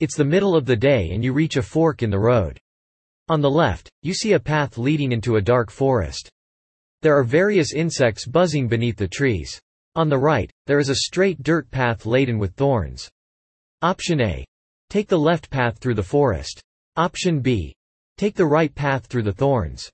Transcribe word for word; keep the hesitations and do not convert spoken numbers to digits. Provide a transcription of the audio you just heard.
It's the middle of the day and you reach a fork in the road. On the left, you see a path leading into a dark forest. There are various insects buzzing beneath the trees. On the right, there is a straight dirt path laden with thorns. Option A. Take the left path through the forest. Option B. Take the right path through the thorns.